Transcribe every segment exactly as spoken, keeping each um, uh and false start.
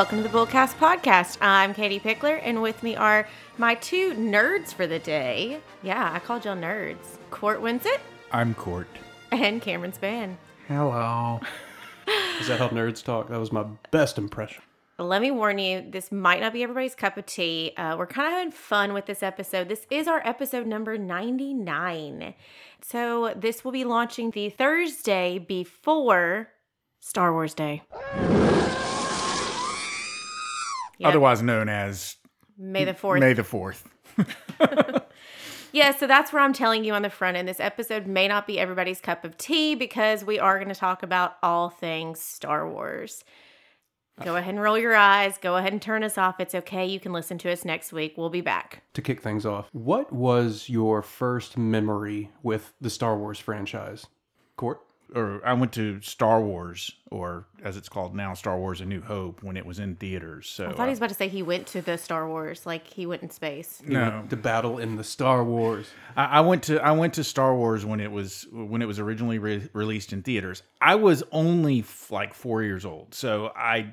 welcome to the Bullcast Podcast. I'm Katie Pickler, and with me are my two nerds for the day. Yeah, I called y'all nerds. Court Winsett. I'm Court. And Cameron Span. Hello. Is that how nerds talk? That was my best impression. Let me warn you, this might not be everybody's cup of tea. Uh, we're kind of having fun with this episode. This is our episode number ninety-nine. So this will be launching the Thursday before Star Wars Day. Yep. Otherwise known as May the fourth. May the fourth. Yeah, so that's where I'm telling you on the front end. This episode may not be everybody's cup of tea because we are going to talk about all things Star Wars. Go ahead and roll your eyes. Go ahead and turn us off. It's okay. You can listen to us next week. We'll be back. To kick things off, what was your first memory with the Star Wars franchise? Court? Or I went to Star Wars, or as it's called now, Star Wars A New Hope, when it was in theaters. So I thought he was about to say he went to the Star Wars, like he went in space. He no, went to battle in the Star Wars. I, I went to I went to Star Wars when it was when it was originally re- released in theaters. I was only f- like four years old, so I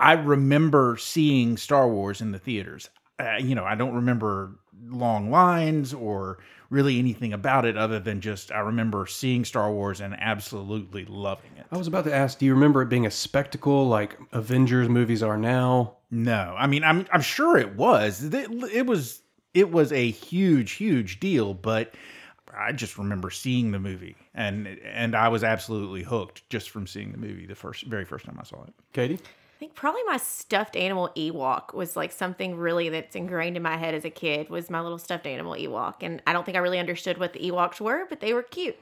I remember seeing Star Wars in the theaters. Uh, you know, I don't remember long lines or really anything about it other than just I remember seeing Star Wars and absolutely loving it. I was about to ask, do you remember it being a spectacle like Avengers movies are now? No, I mean, I'm I'm sure it was. It, it was it was a huge, huge deal, but I just remember seeing the movie, and and I was absolutely hooked just from seeing the movie the first, very first time I saw it. Katie? I think probably my stuffed animal Ewok was like something really that's ingrained in my head as a kid was my little stuffed animal Ewok. And I don't think I really understood what the Ewoks were, but they were cute.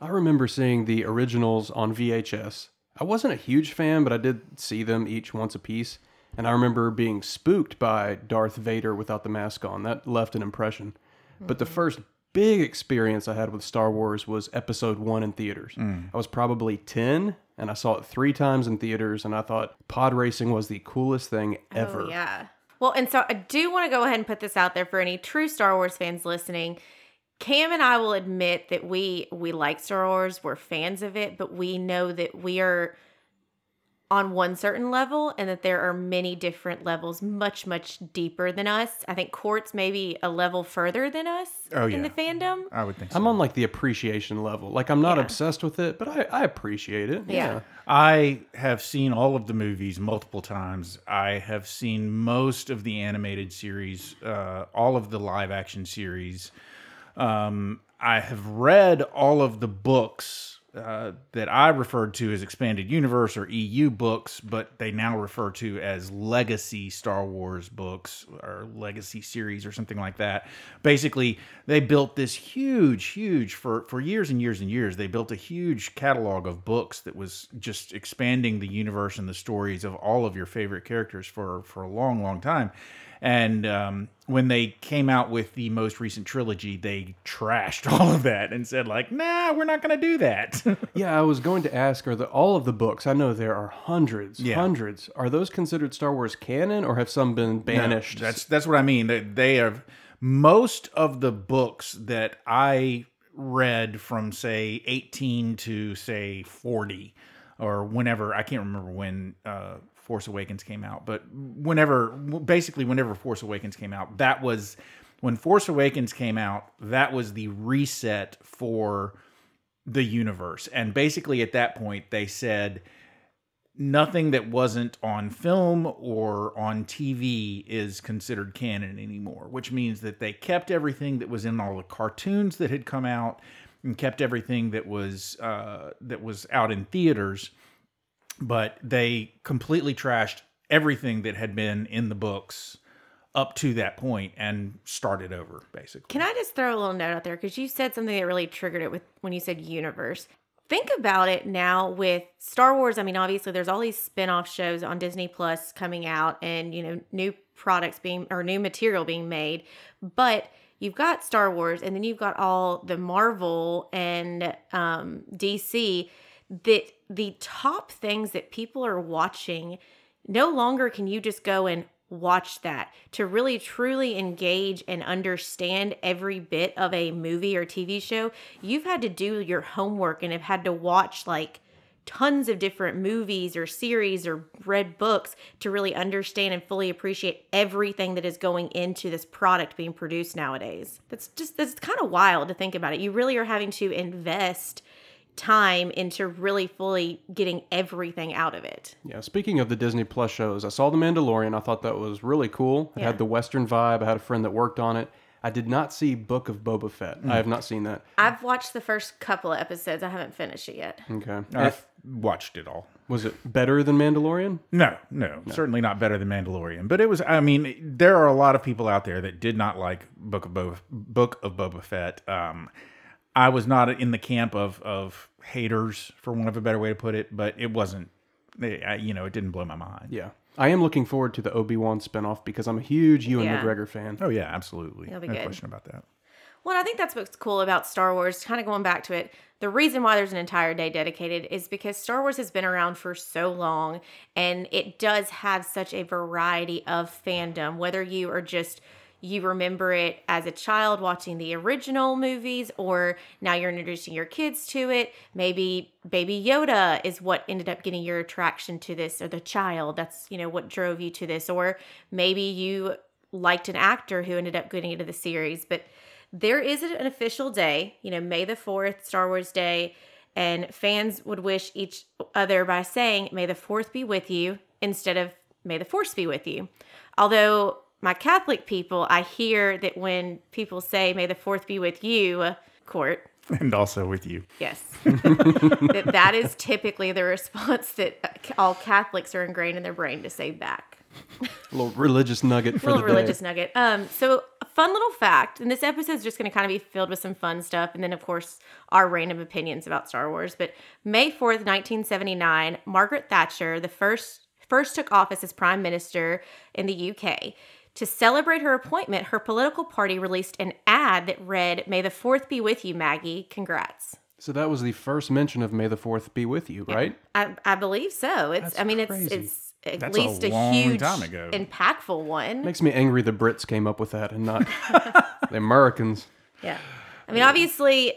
I remember seeing the originals on V H S. I wasn't a huge fan, but I did see them each once a piece. And I remember being spooked by Darth Vader without the mask on. That left an impression. Mm-hmm. But the first big experience I had with Star Wars was episode one in theaters. Mm. I was probably ten. And I saw it three times in theaters, and I thought pod racing was the coolest thing ever. Oh, yeah. Well, and so I do want to go ahead and put this out there for any true Star Wars fans listening. Cam and I will admit that we we like Star Wars. We're fans of it, but we know that we are on one certain level and that there are many different levels much, much deeper than us. I think Court's maybe a level further than us oh, in yeah. the fandom. I would think so. I'm on like the appreciation level. Like I'm not yeah. obsessed with it, but I, I appreciate it. Yeah. yeah. I have seen all of the movies multiple times. I have seen most of the animated series, uh, all of the live action series. Um, I have read all of the books Uh, that I referred to as Expanded Universe or E U books, but they now refer to as Legacy Star Wars books or Legacy series or something like that. Basically, they built this huge, huge, for, for years and years and years, they built a huge catalog of books that was just expanding the universe and the stories of all of your favorite characters for, for a long, long time. And um, when they came out with the most recent trilogy, they trashed all of that and said, like, nah, we're not going to do that. Yeah, I was going to ask, are the, all of the books, I know there are hundreds, yeah. hundreds, are those considered Star Wars canon or have some been banished? No, that's that's what I mean. They, they have, most of the books that I read from, say, eighteen to, say, forty or whenever, I can't remember when uh Force Awakens came out, but whenever, basically whenever Force Awakens came out, that was, when Force Awakens came out, that was the reset for the universe. And basically at that point, they said, nothing that wasn't on film or on T V is considered canon anymore, which means that they kept everything that was in all the cartoons that had come out and kept everything that was uh, that was out in theaters. But they completely trashed everything that had been in the books up to that point and started over, basically. Can I just throw a little note out there? Because you said something that really triggered it with when you said universe. Think about it now with Star Wars. I mean, obviously, there's all these spin-off shows on Disney Plus coming out and, you know, new products being or new material being made. But you've got Star Wars and then you've got all the Marvel and um, D C that the top things that people are watching, no longer can you just go and watch that. To really truly engage and understand every bit of a movie or T V show, you've had to do your homework and have had to watch like tons of different movies or series or read books to really understand and fully appreciate everything that is going into this product being produced nowadays. That's just, that's kind of wild to think about it. You really are having to invest time into really fully getting everything out of it. Yeah, speaking of the Disney Plus shows, I saw The Mandalorian. I thought that was really cool. It yeah. had the Western vibe. I had a friend that worked on it. I did not see Book of Boba Fett. Mm. I have not seen that. I've watched the first couple of episodes. I haven't finished it yet. Okay. I've watched it all. Was it better than Mandalorian? No, no, no, certainly not better than Mandalorian. But it was, I mean, there are a lot of people out there that did not like Book of Boba, Book of Boba Fett. Um, I was not in the camp of, of haters, for want of a better way to put it, but it wasn't, I, you know, it didn't blow my mind. Yeah. I am looking forward to the Obi-Wan spinoff because I'm a huge Ewan yeah. McGregor fan. Oh, yeah, absolutely. That'll be no good. Question about that. Well, I think that's what's cool about Star Wars, kind of going back to it. The reason why there's an entire day dedicated is because Star Wars has been around for so long, and it does have such a variety of fandom, whether you are just... you remember it as a child watching the original movies, or now you're introducing your kids to it. Maybe Baby Yoda is what ended up getting your attraction to this, or the child. That's, you know, what drove you to this. Or maybe you liked an actor who ended up getting into the series. But there is an official day, you know, May the fourth, Star Wars Day, and fans would wish each other by saying, "May the fourth be with you," instead of "May the Force be with you." Although... my Catholic people, I hear that when people say, "May the fourth be with you," Court. And also with you. Yes. that, that is typically the response that all Catholics are ingrained in their brain to say back. A little religious nugget for the day. A little religious nugget. Um, so a fun little fact, and this episode is just going to kind of be filled with some fun stuff, and then, of course, our random opinions about Star Wars. But May fourth, nineteen seventy-nine, Margaret Thatcher, the first first took office as Prime Minister in the U K. To celebrate her appointment, her political party released an ad that read, "May the fourth be with you, Maggie. Congrats." So that was the first mention of "May the fourth be with you," right? Yeah, I, I believe so. It's That's I mean, crazy. it's it's at That's least a, a huge, impactful one. Makes me angry the Brits came up with that and not the Americans. Yeah, I mean, yeah. obviously,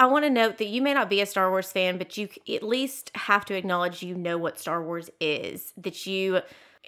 I want to note that you may not be a Star Wars fan, but you at least have to acknowledge you know what Star Wars is. That you.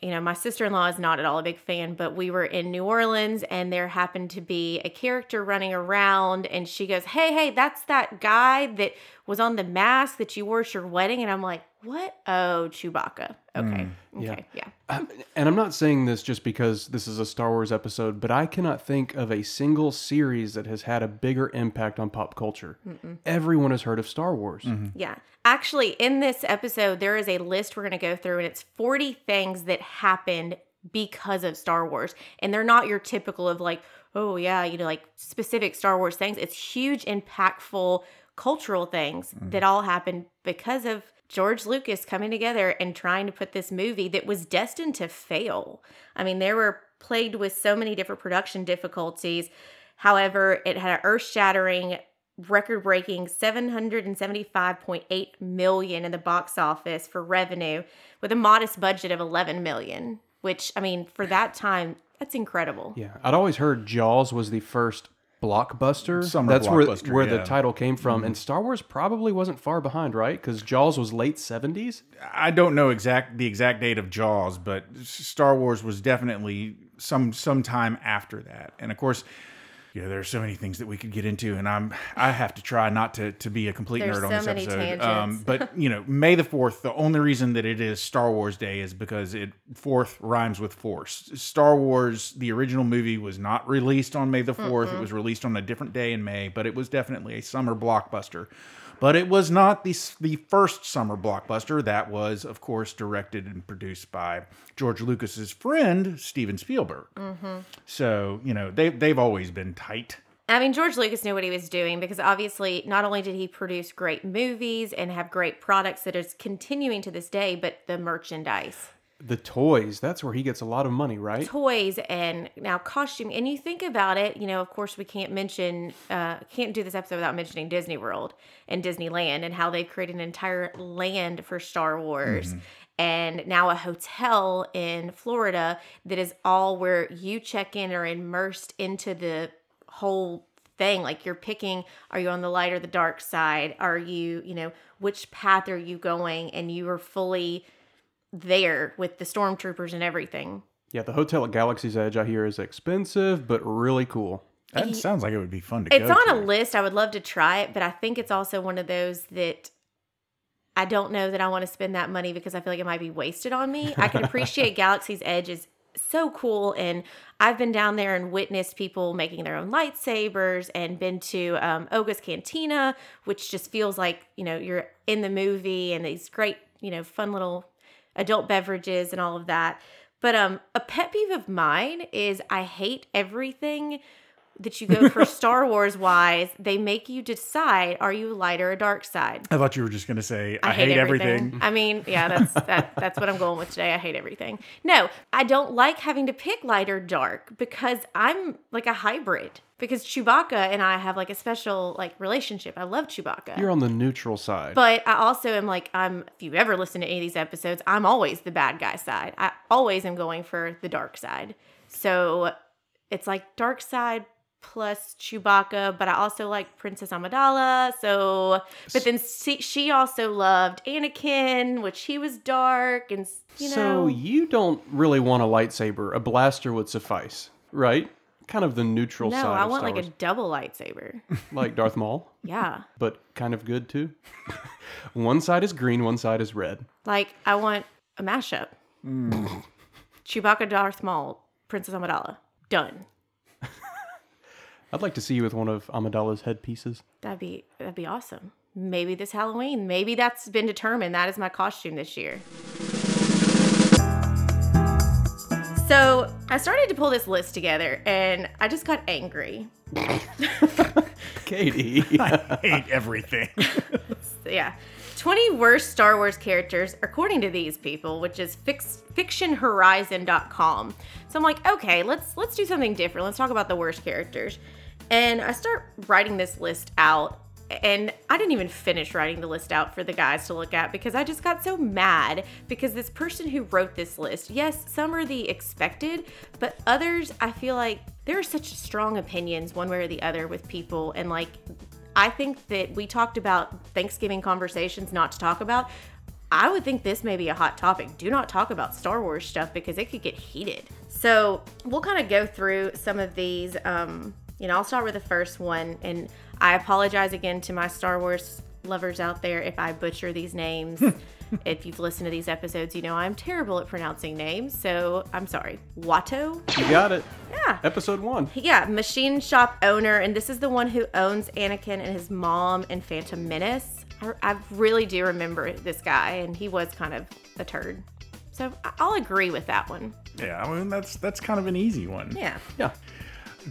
You know, my sister-in-law is not at all a big fan, but we were in New Orleans and there happened to be a character running around and she goes, hey, hey, that's that guy that was on the mask that you wore at your wedding. And I'm like, what? Oh, Chewbacca. Okay. Mm, yeah. Okay. Yeah. Um, and I'm not saying this just because this is a Star Wars episode, but I cannot think of a single series that has had a bigger impact on pop culture. Mm-mm. Everyone has heard of Star Wars. Mm-hmm. Yeah. Actually, in this episode, there is a list we're going to go through, and it's forty things that happened because of Star Wars. And they're not your typical of like, oh, yeah, you know, like specific Star Wars things. It's huge, impactful cultural things mm-hmm. that all happened because of George Lucas coming together and trying to put this movie that was destined to fail. I mean, they were plagued with so many different production difficulties. However, it had an earth-shattering, record-breaking seven hundred seventy-five point eight million dollars in the box office for revenue with a modest budget of eleven million dollars, which, I mean, for that time, that's incredible. Yeah, I'd always heard Jaws was the first blockbuster. Summer That's blockbuster, where, where yeah. the title came from. Mm-hmm. And Star Wars probably wasn't far behind, right? Because Jaws was late seventies? I don't know exact the exact date of Jaws, but Star Wars was definitely some some time after that. And of course, you know, there are so many things that we could get into, and I'm I have to try not to, to be a complete There's nerd so on this many episode. Um, but you know, May the fourth, the only reason that it is Star Wars Day is because it fourth rhymes with force. Star Wars, the original movie, was not released on May the fourth. Mm-hmm. It was released on a different day in May, but it was definitely a summer blockbuster. But it was not the the first summer blockbuster. That was, of course, directed and produced by George Lucas's friend Steven Spielberg. Mm-hmm. So you know they they've always been tight. I mean, George Lucas knew what he was doing because obviously, not only did he produce great movies and have great products that is continuing to this day, but the merchandise. The toys, that's where he gets a lot of money, right? Toys and now costume. And you think about it, you know, of course, we can't mention, uh, can't do this episode without mentioning Disney World and Disneyland and how they've created an entire land for Star Wars. Mm-hmm. And now a hotel in Florida that is all where you check in or immersed into the whole thing. Like, you're picking, are you on the light or the dark side? Are you, you know, which path are you going? And you are fully there with the stormtroopers and everything. Yeah, the hotel at Galaxy's Edge, I hear, is expensive, but really cool. That he, sounds like it would be fun to it's go It's on to. a list. I would love to try it, but I think it's also one of those that I don't know that I want to spend that money because I feel like it might be wasted on me. I can appreciate Galaxy's Edge is so cool, and I've been down there and witnessed people making their own lightsabers and been to um, Oga's Cantina, which just feels like, you know, you're in the movie and these great, you know, fun little adult beverages and all of that. But um, a pet peeve of mine is I hate everything that you go for Star Wars wise, they make you decide, are you light or a dark side? I thought you were just going to say, I, I hate, hate everything. everything. I mean, yeah, that's that, that's what I'm going with today. I hate everything. No, I don't like having to pick light or dark because I'm like a hybrid. Because Chewbacca and I have like a special like relationship. I love Chewbacca. You're on the neutral side. But I also am like, I'm, if you ever listen to any of these episodes, I'm always the bad guy side. I always am going for the dark side. So it's like dark side plus Chewbacca, but I also like Princess Amidala, so... But then she also loved Anakin, which he was dark, and, you know... So you don't really want a lightsaber. A blaster would suffice, right? Kind of the neutral no, side I of want Star like Wars. A double lightsaber. Like Darth Maul? Yeah. But kind of good, too. One side is green, one side is red. Like, I want a mashup. Mm. Chewbacca, Darth Maul, Princess Amidala. Done. I'd like to see you with one of Amidala's headpieces. That'd be that'd be awesome. Maybe this Halloween. Maybe that's been determined. That is my costume this year. So I started to pull this list together, and I just got angry. Katie, I hate everything. So, yeah. twenty worst Star Wars characters, according to these people, which is fix, fiction horizon dot com. So I'm like, okay, let's let's do something different. Let's talk about the worst characters. And I start writing this list out, and I didn't even finish writing the list out for the guys to look at because I just got so mad because this person who wrote this list, yes, some are the expected, but others, I feel like there are such strong opinions one way or the other with people, and like, I think that we talked about Thanksgiving conversations not to talk about. I would think this may be a hot topic. Do not talk about Star Wars stuff because it could get heated. So we'll kind of go through some of these. Um, you know, I'll start with the first one. And I apologize again to my Star Wars lovers out there if I butcher these names. If you've listened to these episodes, you know I'm terrible at pronouncing names. So I'm sorry. Watto? You got it. Yeah. Episode one. Yeah. Machine shop owner. And this is the one who owns Anakin and his mom in Phantom Menace. I, I really do remember this guy. And he was kind of a turd. So I'll agree with that one. Yeah. I mean, that's, that's kind of an easy one. Yeah. Yeah.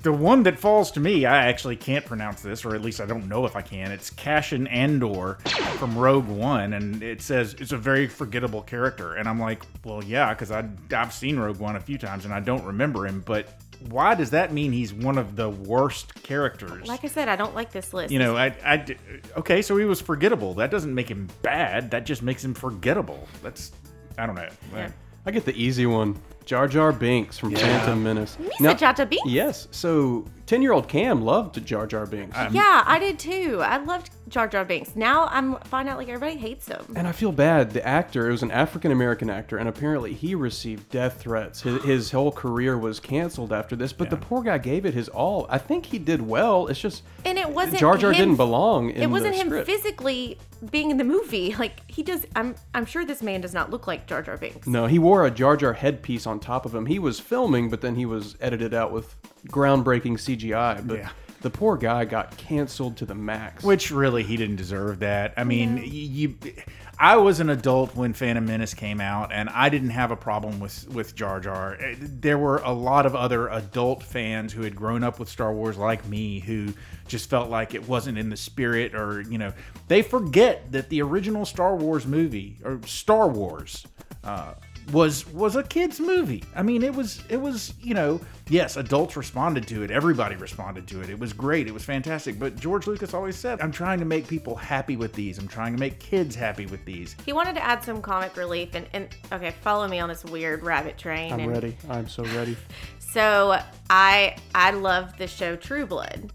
The one that falls to me, I actually can't pronounce this, or at least I don't know if I can. It's Cassian Andor from Rogue One, and it says it's a very forgettable character. And I'm like, well, yeah, because I've seen Rogue One a few times, and I don't remember him, but why does that mean he's one of the worst characters? Like I said, I don't like this list. You know, I, I, okay, so he was forgettable. That doesn't make him bad. That just makes him forgettable. That's, I don't know. Yeah. I get the easy one. Jar Jar Binks from yeah. Phantom Menace. You said Jar Jar Binks? Yes. So, ten-year-old Cam loved Jar Jar Binks. I'm, yeah, I did too. I loved Jar Jar Binks. Now I'm finding out like everybody hates him. And I feel bad. The actor, it was an African-American actor, and apparently he received death threats. His, his whole career was canceled after this, but yeah. the poor guy gave it his all. I think he did well. It's just and it wasn't Jar Jar him, didn't belong in the It wasn't the him script. Physically being in the movie. Like, he does, I'm, I'm sure this man does not look like Jar Jar Binks. No, he wore a Jar Jar headpiece on on top of him. He was filming, but then he was edited out with groundbreaking C G I. But yeah. the poor guy got canceled to the max. Which really, he didn't deserve that. I mean, yeah. you, you, I was an adult when Phantom Menace came out, and I didn't have a problem with, with Jar Jar. There were a lot of other adult fans who had grown up with Star Wars like me who just felt like it wasn't in the spirit, or, you know, they forget that the original Star Wars movie, or Star Wars, uh, was was a kid's movie. I mean, it was, it was, you know, yes, adults responded to it. Everybody responded to it. It was great. It was fantastic. But George Lucas always said, I'm trying to make people happy with these. I'm trying to make kids happy with these. He wanted to add some comic relief. And, and okay, follow me on this weird rabbit train. I'm and, ready. I'm so ready. So I I love the show True Blood.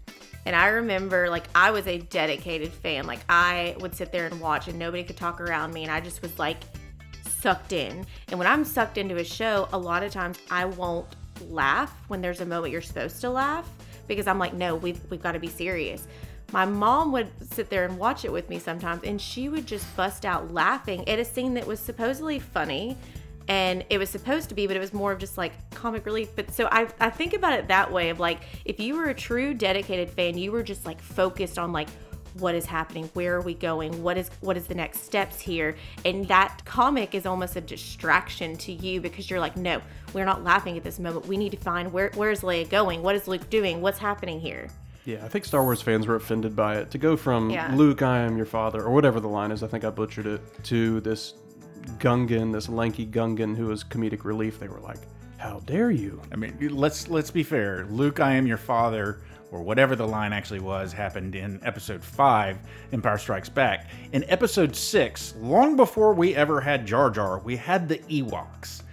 And I remember, like, I was a dedicated fan. Like, I would sit there and watch, and nobody could talk around me, and I just was, like, sucked in. And when I'm sucked into a show, a lot of times I won't laugh when there's a moment you're supposed to laugh, because I'm like, no, we've, we've got to be serious. My mom would sit there and watch it with me sometimes, and she would just bust out laughing at a scene that was supposedly funny, and it was supposed to be, but it was more of just like comic relief. But so I, I think about it that way of like, if you were a true dedicated fan, you were just like focused on like, what is happening? Where are we going? What is, what is the next steps here? And that comic is almost a distraction to you, because you're like, no, we're not laughing at this moment. We need to find where, where is Leia going? What is Luke doing? What's happening here? Yeah, I think Star Wars fans were offended by it. To go from yeah. Luke, I am your father, or whatever the line is, I think I butchered it, to this Gungan, this lanky Gungan who was comedic relief. They were like, how dare you? I mean, let's let's be fair. Luke, I am your father, or whatever the line actually was, happened in episode five, Empire Strikes Back. In episode six, long before we ever had Jar Jar, we had the Ewoks.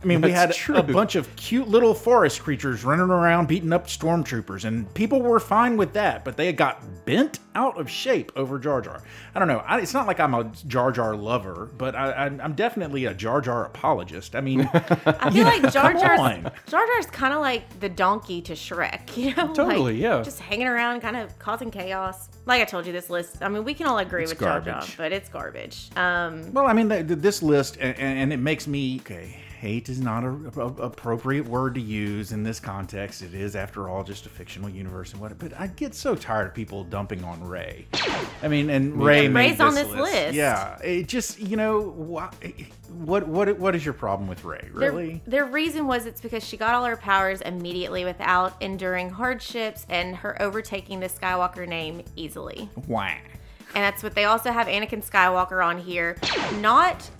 I mean, That's we had true. a bunch of cute little forest creatures running around beating up stormtroopers, and people were fine with that, but they got bent out of shape over Jar Jar. I don't know. I, it's not like I'm a Jar Jar lover, but I, I, I'm definitely a Jar Jar apologist. I mean, I feel know, like Jar Jar's, Jar Jar's kind of like the donkey to Shrek, you know? Totally, like, yeah. Just hanging around, kind of causing chaos. Like I told you, this list, I mean, we can all agree it's with garbage. Jar Jar, but it's garbage. Um, well, I mean, the, the, this list, and, and it makes me... okay. Hate is not an appropriate word to use in this context. It is, after all, just a fictional universe and whatever. But I get so tired of people dumping on Rey. I mean, and yeah, Rey made this on this list. list. Yeah, it just, you know, why, what what what is your problem with Rey, really? Their, their reason was it's because she got all her powers immediately without enduring hardships and her overtaking the Skywalker name easily. Why? And that's what they also have Anakin Skywalker on here. Not...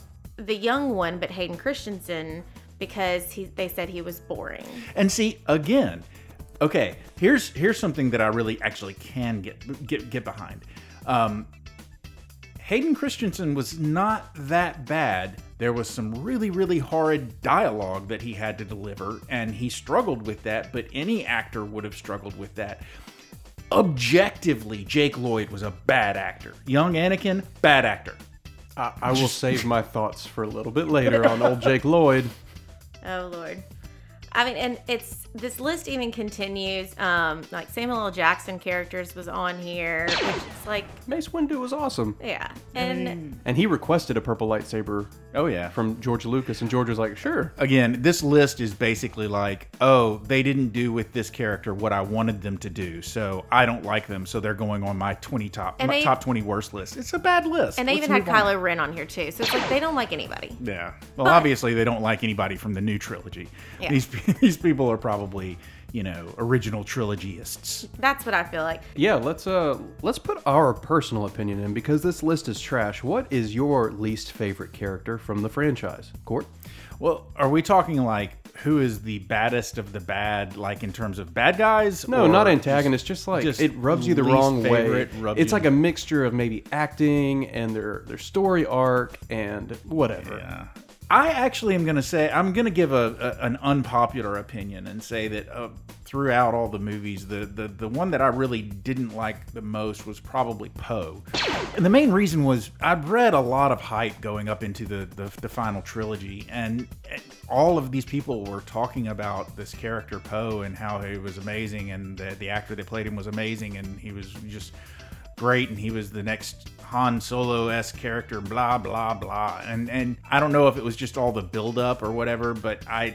the young one, but Hayden Christensen, because he, they said he was boring. And see, again, okay, here's here's something that I really actually can get get, get behind. Um, Hayden Christensen was not that bad. There was some really, really horrid dialogue that he had to deliver, and he struggled with that, but any actor would have struggled with that. Objectively, Jake Lloyd was a bad actor. Young Anakin, bad actor. I, I will save my thoughts for a little bit later on old Jake Lloyd. Oh, Lord. I mean, and it's, this list even continues. Um, like Samuel L. Jackson characters was on here, which is like... Mace Windu was awesome. Yeah. And and he requested a purple lightsaber. Oh, yeah. From George Lucas, and George was like, sure. Again, this list is basically like, oh, they didn't do with this character what I wanted them to do, so I don't like them, so they're going on my twenty top, my they, top twenty worst list. It's a bad list. And they Let's even had Kylo on. Ren on here, too, so it's like they don't like anybody. Yeah. Well, but, obviously, they don't like anybody from the new trilogy. Yeah. These people... These people are probably, you know, original trilogyists. That's what I feel like. Yeah, let's uh, let's put our personal opinion in, because this list is trash. What is your least favorite character from the franchise, Court? Well, are we talking like who is the baddest of the bad, like in terms of bad guys? No, not antagonist. Just, just like just it rubs you the wrong favorite, way. It's like a mixture of maybe acting and their their story arc and whatever. Yeah. I actually am going to say, I'm going to give a, a an unpopular opinion and say that uh, throughout all the movies, the, the, the one that I really didn't like the most was probably Poe. And the main reason was I've read a lot of hype going up into the, the, the final trilogy, and all of these people were talking about this character Poe and how he was amazing, and the, the actor that played him was amazing, and he was just... great, and he was the next Han Solo-esque character, blah blah blah, and and I don't know if it was just all the buildup or whatever, but I,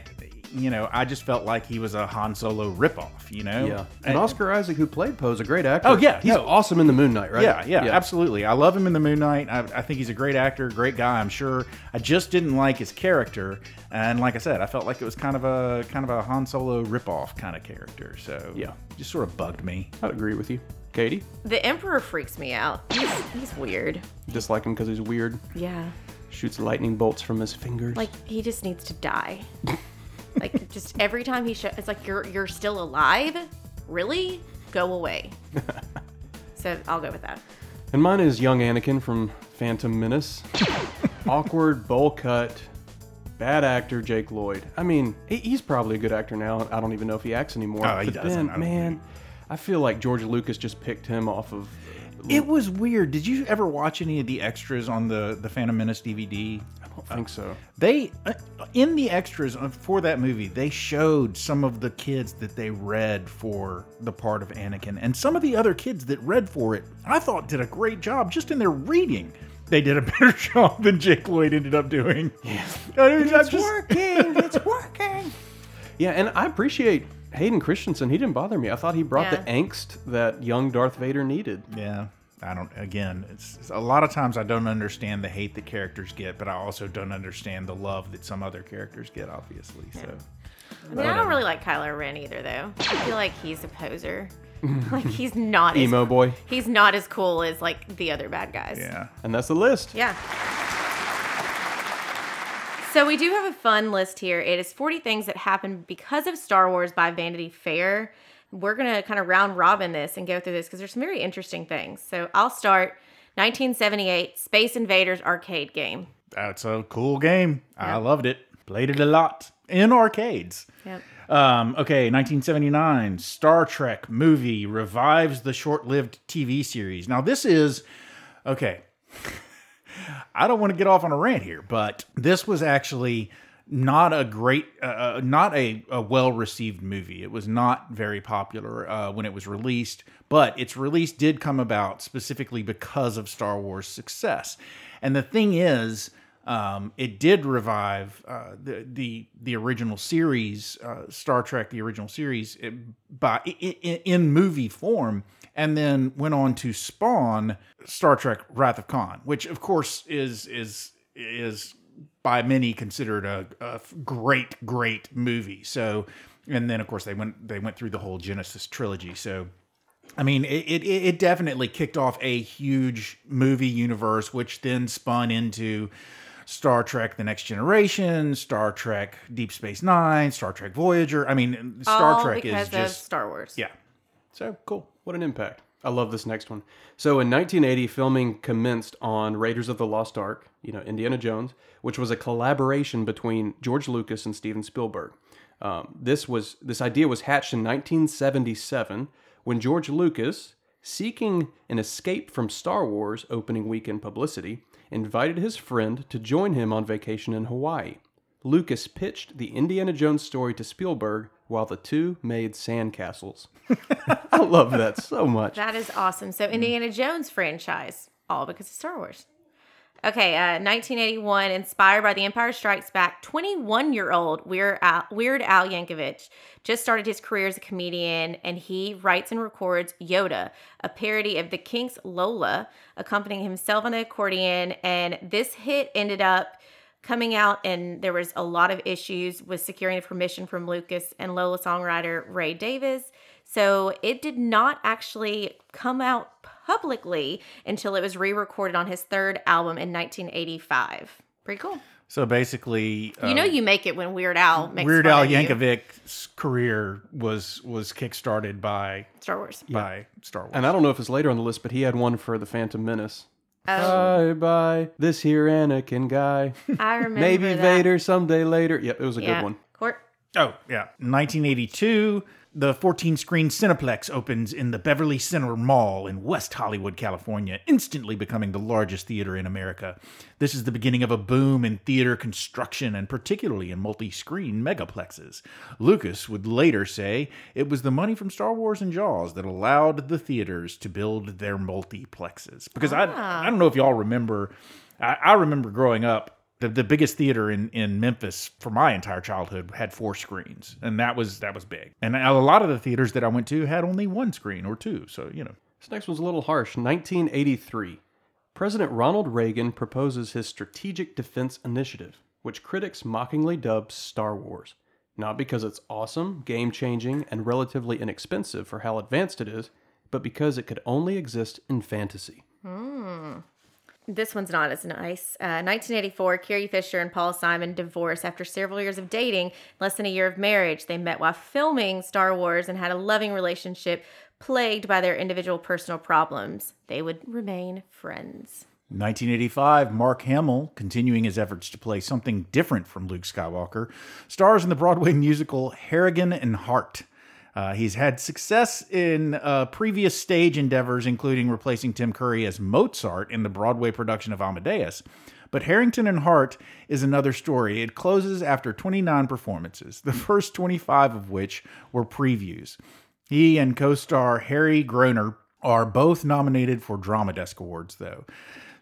you know, I just felt like he was a Han Solo ripoff, you know. Yeah. And, and Oscar Isaac, who played Poe, is a great actor. Oh yeah, he's no. awesome in The Moon Knight, right? Yeah, yeah, yeah, absolutely. I love him in The Moon Knight. I, I think he's a great actor, great guy. I'm sure. I just didn't like his character, and like I said, I felt like it was kind of a kind of a Han Solo ripoff kind of character. So yeah, just sort of bugged me. I'd agree with you. Katie? The Emperor freaks me out. He's, he's weird. Dislike him because he's weird? Yeah. Shoots lightning bolts from his fingers. Like, he just needs to die. Like, just every time he shows... It's like, you're you're still alive? Really? Go away. So, I'll go with that. And mine is young Anakin from Phantom Menace. Awkward, bowl cut, bad actor Jake Lloyd. I mean, he, he's probably a good actor now. I don't even know if he acts anymore. Oh, he but doesn't. Then, man... Know. I feel like George Lucas just picked him off of... It was weird. Did you ever watch any of the extras on the, the Phantom Menace D V D? I don't think so. They, in the extras for that movie, they showed some of the kids that they read for the part of Anakin. And some of the other kids that read for it, I thought did a great job just in their reading. They did a better job than Jake Lloyd ended up doing. Yeah. I mean, it's just... working. It's working. Yeah, and I appreciate... Hayden Christensen, he didn't bother me. I thought he brought yeah. the angst that young Darth Vader needed. Yeah. I don't, again, it's, it's a lot of times I don't understand the hate that characters get, but I also don't understand the love that some other characters get, obviously. Yeah. So, I mean, I don't really like Kylo Ren either, though. I feel like he's a poser. Like, he's not Emo as, boy. He's not as cool as, like, the other bad guys. Yeah. And that's the list. Yeah. So we do have a fun list here. It is forty things that happened because of Star Wars by Vanity Fair. We're going to kind of round robin this and go through this because there's some very interesting things. So I'll start nineteen seventy-eight, Space Invaders arcade game. That's a cool game. Yep. I loved it. Played it a lot in arcades. Yep. Um, okay, nineteen seventy-nine, Star Trek movie revives the short-lived T V series. Now this is, okay... I don't want to get off on a rant here, but this was actually not a great, uh, not a, a well-received movie. It was not very popular uh, when it was released, but its release did come about specifically because of Star Wars' success. And the thing is, um, it did revive uh, the, the the original series, uh, Star Trek, the original series, it, by in, in movie form. And then went on to spawn Star Trek Wrath of Khan, which, of course, is is is by many considered a, a great, great movie. So, and then, of course, they went they went through the whole Genesis trilogy. So, I mean, it, it, it definitely kicked off a huge movie universe, which then spun into Star Trek The Next Generation, Star Trek Deep Space Nine, Star Trek Voyager. I mean, Star All Trek is just... Star Wars. Yeah. So, cool. What an impact. I love this next one. So in nineteen eighty, filming commenced on Raiders of the Lost Ark, you know, Indiana Jones, which was a collaboration between George Lucas and Steven Spielberg. Um, this was this idea was hatched in nineteen seventy-seven when George Lucas, seeking an escape from Star Wars opening weekend publicity, invited his friend to join him on vacation in Hawaii. Lucas pitched the Indiana Jones story to Spielberg, while the two made sandcastles. I love that so much. That is awesome. So Indiana Jones franchise, all because of Star Wars. Okay, uh, nineteen eighty-one, inspired by The Empire Strikes Back, twenty-one-year-old Weird Al, Weird Al Yankovic just started his career as a comedian, and he writes and records Yoda, a parody of the Kinks' Lola, accompanying himself on an accordion, and this hit ended up coming out, and there was a lot of issues with securing permission from Lucas and Lola songwriter Ray Davies. So it did not actually come out publicly until it was re-recorded on his third album in nineteen eighty-five. Pretty cool. So basically... You um, know you make it when Weird Al makes Weird Al Yankovic's career was was kickstarted by... Star Wars. By yeah. Star Wars. And I don't know if it's later on the list, but he had one for The Phantom Menace. Oh. Bye bye, this here Anakin guy. I remember Maybe that. Vader someday later. Yep, it was a yeah. good one. Court. Oh, yeah. nineteen eighty-two, the fourteen-screen Cineplex opens in the Beverly Center Mall in West Hollywood, California, instantly becoming the largest theater in America. This is the beginning of a boom in theater construction, and particularly in multi-screen megaplexes. Lucas would later say it was the money from Star Wars and Jaws that allowed the theaters to build their multiplexes. Because ah. I, I don't know if y'all remember, I, I remember growing up, The, the biggest theater in, in Memphis for my entire childhood had four screens, and that was that was big. And a lot of the theaters that I went to had only one screen or two, so, you know. This next one's a little harsh. nineteen eighty-three, President Ronald Reagan proposes his Strategic Defense Initiative, which critics mockingly dub Star Wars. Not because it's awesome, game-changing, and relatively inexpensive for how advanced it is, but because it could only exist in fantasy. Hmm. This one's not as nice. Uh, nineteen eighty-four, Carrie Fisher and Paul Simon divorce after several years of dating, less than a year of marriage. They met while filming Star Wars and had a loving relationship plagued by their individual personal problems. They would remain friends. nineteen eighty-five, Mark Hamill, continuing his efforts to play something different from Luke Skywalker, stars in the Broadway musical Harrigan and Hart. Uh, he's had success in uh, previous stage endeavors, including replacing Tim Curry as Mozart in the Broadway production of Amadeus. But Harrington and Hart is another story. It closes after twenty-nine performances, the first twenty-five of which were previews. He and co-star Harry Groener are both nominated for Drama Desk Awards, though.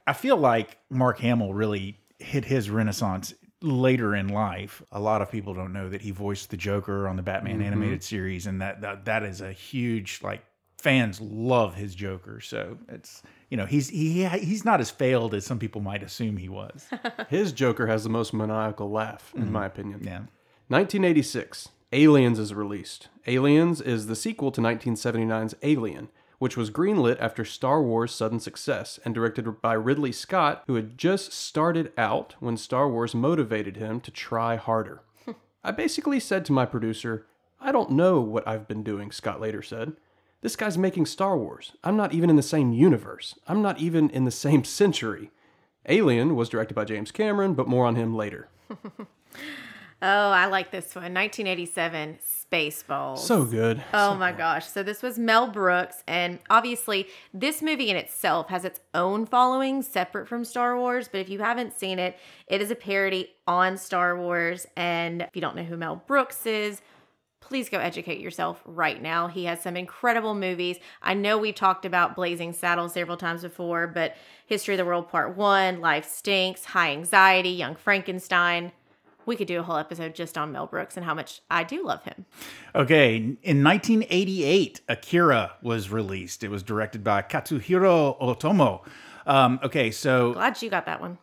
I feel like Mark Hamill really hit his renaissance later in life. A lot of people don't know that he voiced the Joker on the Batman mm-hmm. animated series, and that, that that is a huge, like, fans love his Joker. So it's, you know, he's he he's not as failed as some people might assume he was. His Joker has the most maniacal laugh, in mm-hmm. my opinion. Yeah. nineteen eighty-six, Aliens is released. Aliens is the sequel to nineteen seventy-nine's Alien, which was greenlit after Star Wars' sudden success and directed by Ridley Scott, who had just started out when Star Wars motivated him to try harder. I basically said to my producer, "I don't know what I've been doing," Scott later said. "This guy's making Star Wars. I'm not even in the same universe. I'm not even in the same century." Alien was directed by James Cameron, but more on him later. Oh, I like this one. nineteen eighty-seven, Spaceballs. So good. Oh, so my good. gosh. So this was Mel Brooks, and obviously this movie in itself has its own following separate from Star Wars, but if you haven't seen it, it is a parody on Star Wars, and if you don't know who Mel Brooks is, please go educate yourself right now. He has some incredible movies. I know we've talked about Blazing Saddles several times before, but History of the World Part One, Life Stinks, High Anxiety, Young Frankenstein. We could do a whole episode just on Mel Brooks and how much I do love him. Okay, in nineteen eighty-eight, Akira was released. It was directed by Katsuhiro Otomo. Um, okay, so... Glad you got that one.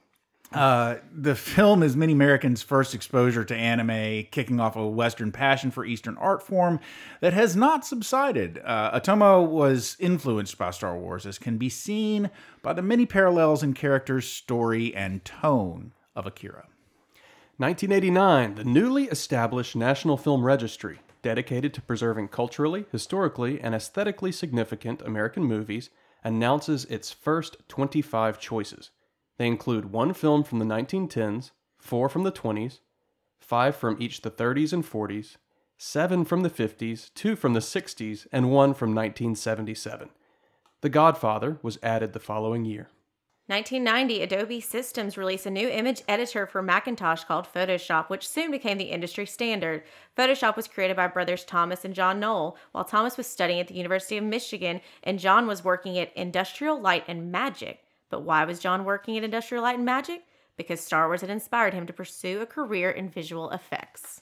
Uh, the film is many Americans' first exposure to anime, kicking off a Western passion for Eastern art form that has not subsided. Uh, Otomo was influenced by Star Wars, as can be seen by the many parallels in characters, story, and tone of Akira. nineteen eighty-nine, the newly established National Film Registry, dedicated to preserving culturally, historically, and aesthetically significant American movies, announces its first twenty-five choices. They include one film from the nineteen tens, four from the twenties, five from each the thirties and forties, seven from the fifties, two from the sixties, and one from nineteen seventy-seven. The Godfather was added the following year. nineteen ninety, Adobe Systems released a new image editor for Macintosh called Photoshop, which soon became the industry standard. Photoshop was created by brothers Thomas and John Knoll, while Thomas was studying at the University of Michigan and John was working at Industrial Light and Magic. But why was John working at Industrial Light and Magic? Because Star Wars had inspired him to pursue a career in visual effects.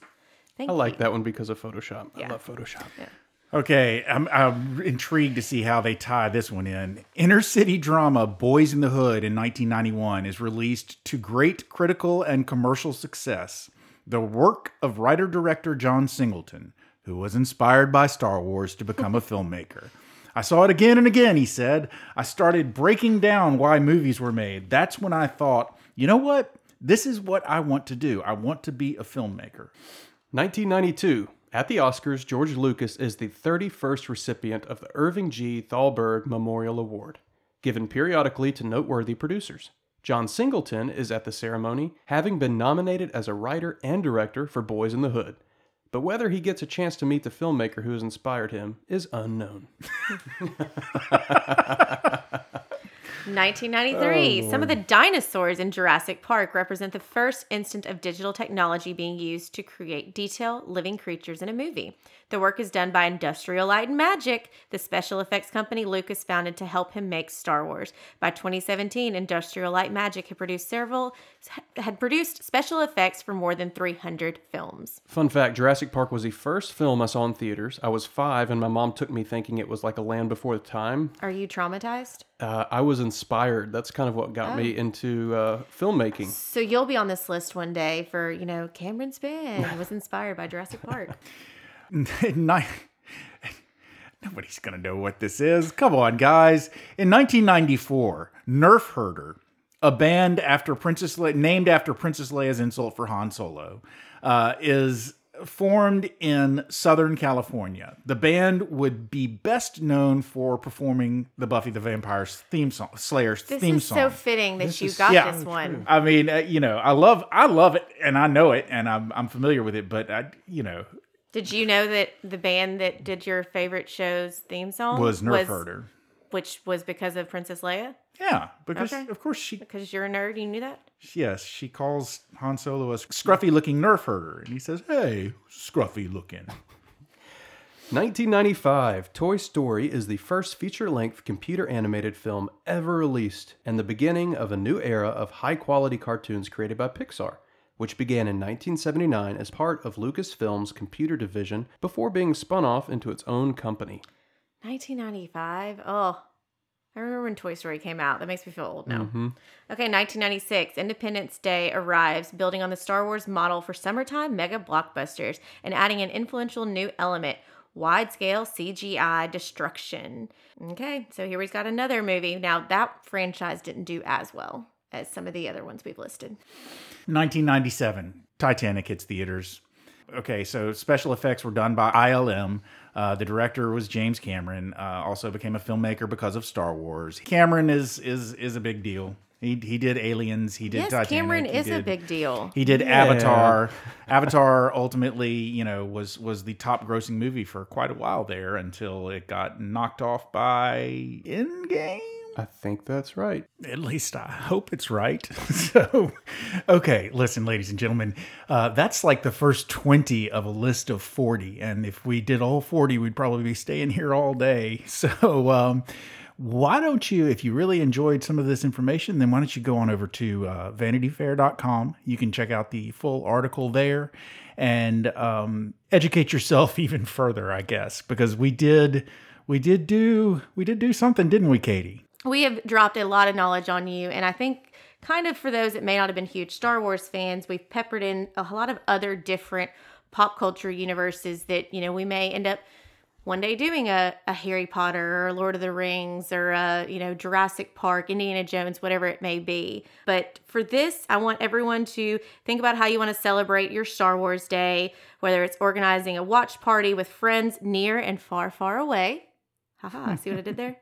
Thank I you. like that one because of Photoshop. Yeah. I love Photoshop. Yeah. Okay, I'm, I'm intrigued to see how they tie this one in. Inner-city drama Boys in the Hood in nineteen ninety-one is released to great critical and commercial success. The work of writer-director John Singleton, who was inspired by Star Wars to become a filmmaker. "I saw it again and again," he said. "I started breaking down why movies were made. That's when I thought, you know what? This is what I want to do. I want to be a filmmaker." nineteen ninety-two. At the Oscars, George Lucas is the thirty-first recipient of the Irving G. Thalberg Memorial Award, given periodically to noteworthy producers. John Singleton is at the ceremony, having been nominated as a writer and director for Boys in the Hood. But whether he gets a chance to meet the filmmaker who has inspired him is unknown. nineteen ninety-three, oh, some of the dinosaurs in Jurassic Park represent the first instance of digital technology being used to create detailed living creatures in a movie. The work is done by Industrial Light and Magic, the special effects company Lucas founded to help him make Star Wars. By twenty seventeen, Industrial Light and Magic had produced several had produced special effects for more than three hundred films. Fun fact, Jurassic Park was the first film I saw in theaters. I was five and my mom took me thinking it was like A Land Before the Time. Are you traumatized? Uh, I was inspired. That's kind of what got oh. me into uh, filmmaking. So you'll be on this list one day for, you know, Cameron Span was inspired by Jurassic Park. Nobody's going to know what this is. Come on, guys. In nineteen ninety-four, Nerf Herder, a band after Princess Le- named after Princess Leia's insult for Han Solo, uh, is... formed in Southern California. The band would be best known for performing the Buffy the Vampire theme song, Slayer's this theme song. This is so fitting that this you is, got yeah, this one. I mean, uh, you know, I love I love it, and I know it, and I'm, I'm familiar with it, but, I, you know, Did you know that the band that did your favorite show's theme song was Nerf Herder? Which was because of Princess Leia? Yeah, because okay. of course she... Because you're a nerd, you knew that? Yes, she calls Han Solo a scruffy-looking Nerf Herder, and he says, hey, scruffy-looking. nineteen ninety-five, Toy Story is the first feature-length computer-animated film ever released and the beginning of a new era of high-quality cartoons created by Pixar, which began in nineteen seventy-nine as part of Lucasfilm's computer division before being spun off into its own company. nineteen ninety-five? Oh, I remember when Toy Story came out. That makes me feel old now. Mm-hmm. Okay, nineteen ninety-six, Independence Day arrives, building on the Star Wars model for summertime mega blockbusters and adding an influential new element, wide-scale C G I destruction. Okay, so here we've got another movie. Now, that franchise didn't do as well as some of the other ones we've listed. nineteen ninety-seven, Titanic hits theaters. Okay, so special effects were done by I L M. Uh, the director was James Cameron. Uh, also became a filmmaker because of Star Wars. Cameron is is is a big deal. He he did Aliens. He did yes, Titanic. Cameron he is did, a big deal. He did yeah. Avatar. Avatar ultimately, you know, was was the top grossing movie for quite a while there until it got knocked off by Endgame. I think that's right. At least I hope it's right. So, okay, listen, ladies and gentlemen, uh, that's like the first twenty of a list of forty. And if we did all forty, we'd probably be staying here all day. So um, why don't you, if you really enjoyed some of this information, then why don't you go on over to uh, vanity fair dot com. You can check out the full article there and um, educate yourself even further, I guess, because we did, we did do, we did do something, didn't we, Katie? We have dropped a lot of knowledge on you, and I think kind of for those that may not have been huge Star Wars fans, we've peppered in a lot of other different pop culture universes that, you know, we may end up one day doing a, a Harry Potter or Lord of the Rings or, a, you know, Jurassic Park, Indiana Jones, whatever it may be. But for this, I want everyone to think about how you want to celebrate your Star Wars Day, whether it's organizing a watch party with friends near and far, far away. Haha, see what I did there?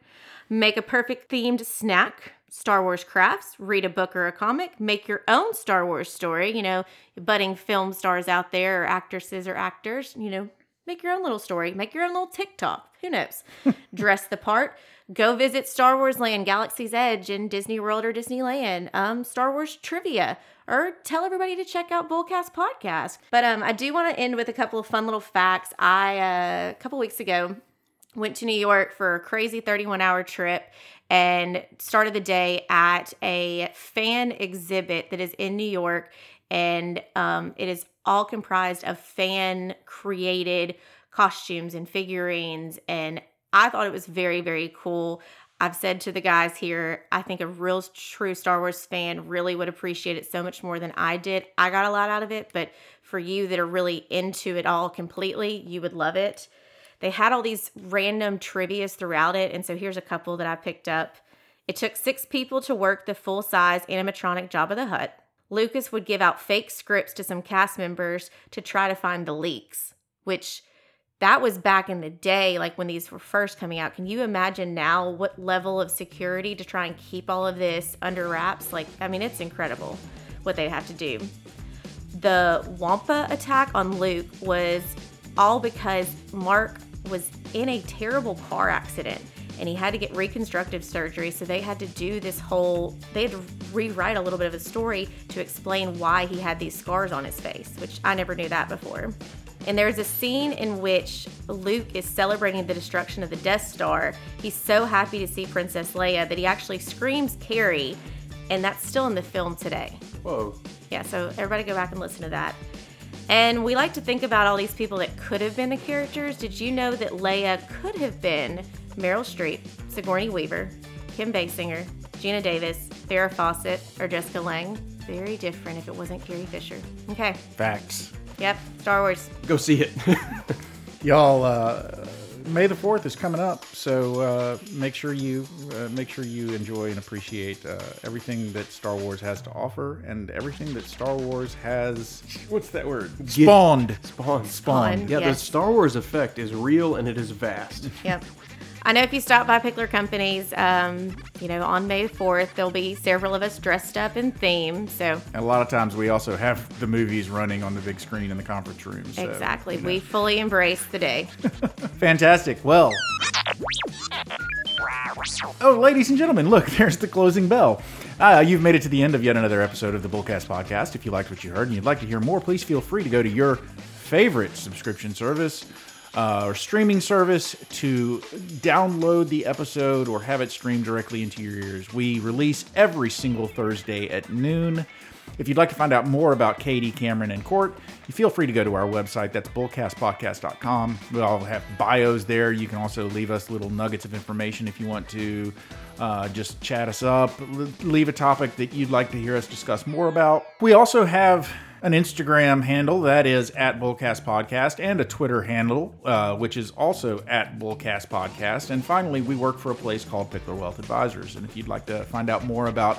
Make a perfect themed snack, Star Wars crafts, read a book or a comic, make your own Star Wars story, you know, budding film stars out there or actresses or actors, you know, make your own little story, make your own little TikTok, who knows? Dress the part, go visit Star Wars Land, Galaxy's Edge in Disney World or Disneyland, um, Star Wars trivia, or tell everybody to check out Bullcast Podcast. But um, I do want to end with a couple of fun little facts. I, uh, a couple weeks ago, went to New York for a crazy thirty-one hour trip and started the day at a fan exhibit that is in New York. And um, it is all comprised of fan created costumes and figurines. And I thought it was very, very cool. I've said to the guys here, I think a real true Star Wars fan really would appreciate it so much more than I did. I got a lot out of it, but for you that are really into it all completely, you would love it. They had all these random trivias throughout it, and so here's a couple that I picked up. It took six people to work the full-size animatronic Jabba the Hutt. Lucas would give out fake scripts to some cast members to try to find the leaks, which that was back in the day, like when these were first coming out. Can you imagine now what level of security to try and keep all of this under wraps? Like, I mean, it's incredible what they had to do. The Wampa attack on Luke was all because Mark was in a terrible car accident and he had to get reconstructive surgery, so they had to do this whole, they had to rewrite a little bit of a story to explain why he had these scars on his face, which I never knew that before. And there's a scene in which Luke is celebrating the destruction of the Death Star. He's so happy to see Princess Leia that he actually screams Carrie, and that's still in the film today. Whoa. Yeah, so everybody go back and listen to that. And we like to think about all these people that could have been the characters. Did you know that Leia could have been Meryl Streep, Sigourney Weaver, Kim Basinger, Gina Davis, Farrah Fawcett, or Jessica Lange? Very different if it wasn't Carrie Fisher. Okay. Facts. Yep. Star Wars. Go see it. Y'all, uh, May the fourth is coming up, so uh, make sure you uh, make sure you enjoy and appreciate uh, everything that Star Wars has to offer, and everything that Star Wars has. What's that word? Spawned. Spawned. Spawned. Spawned. Yeah, yes. The Star Wars effect is real and it is vast. Yep. I know if you stop by Pickler Company's, um, you know, on May fourth, there'll be several of us dressed up in theme. So and a lot of times we also have the movies running on the big screen in the conference room. So, exactly. You know. We fully embrace the day. Fantastic. Well. Oh, ladies and gentlemen, look, there's the closing bell. Uh, you've made it to the end of yet another episode of the Bullcast Podcast. If you liked what you heard and you'd like to hear more, please feel free to go to your favorite subscription service uh, or streaming service to download the episode or have it streamed directly into your ears. We release every single Thursday at noon. If you'd like to find out more about Katie, Cameron, and Court, you feel free to go to our website. That's bullcast podcast dot com. We all have bios there. You can also leave us little nuggets of information if you want to uh, just chat us up, leave a topic that you'd like to hear us discuss more about. We also have an Instagram handle that is at Bullcast Podcast and a Twitter handle, uh, which is also at Bullcast Podcast. And finally, we work for a place called Pickler Wealth Advisors. And if you'd like to find out more about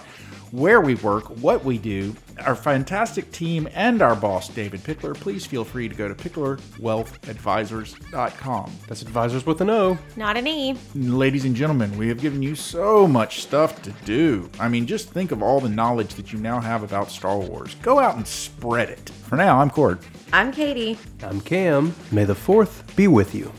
where we work, what we do, our fantastic team, and our boss, David Pickler, please feel free to go to pickler wealth advisors dot com. That's advisors with an O. Not an E. Ladies and gentlemen, we have given you so much stuff to do. I mean, just think of all the knowledge that you now have about Star Wars. Go out and spread it. For now, I'm Cord. I'm Katie. I'm Cam. May the fourth be with you.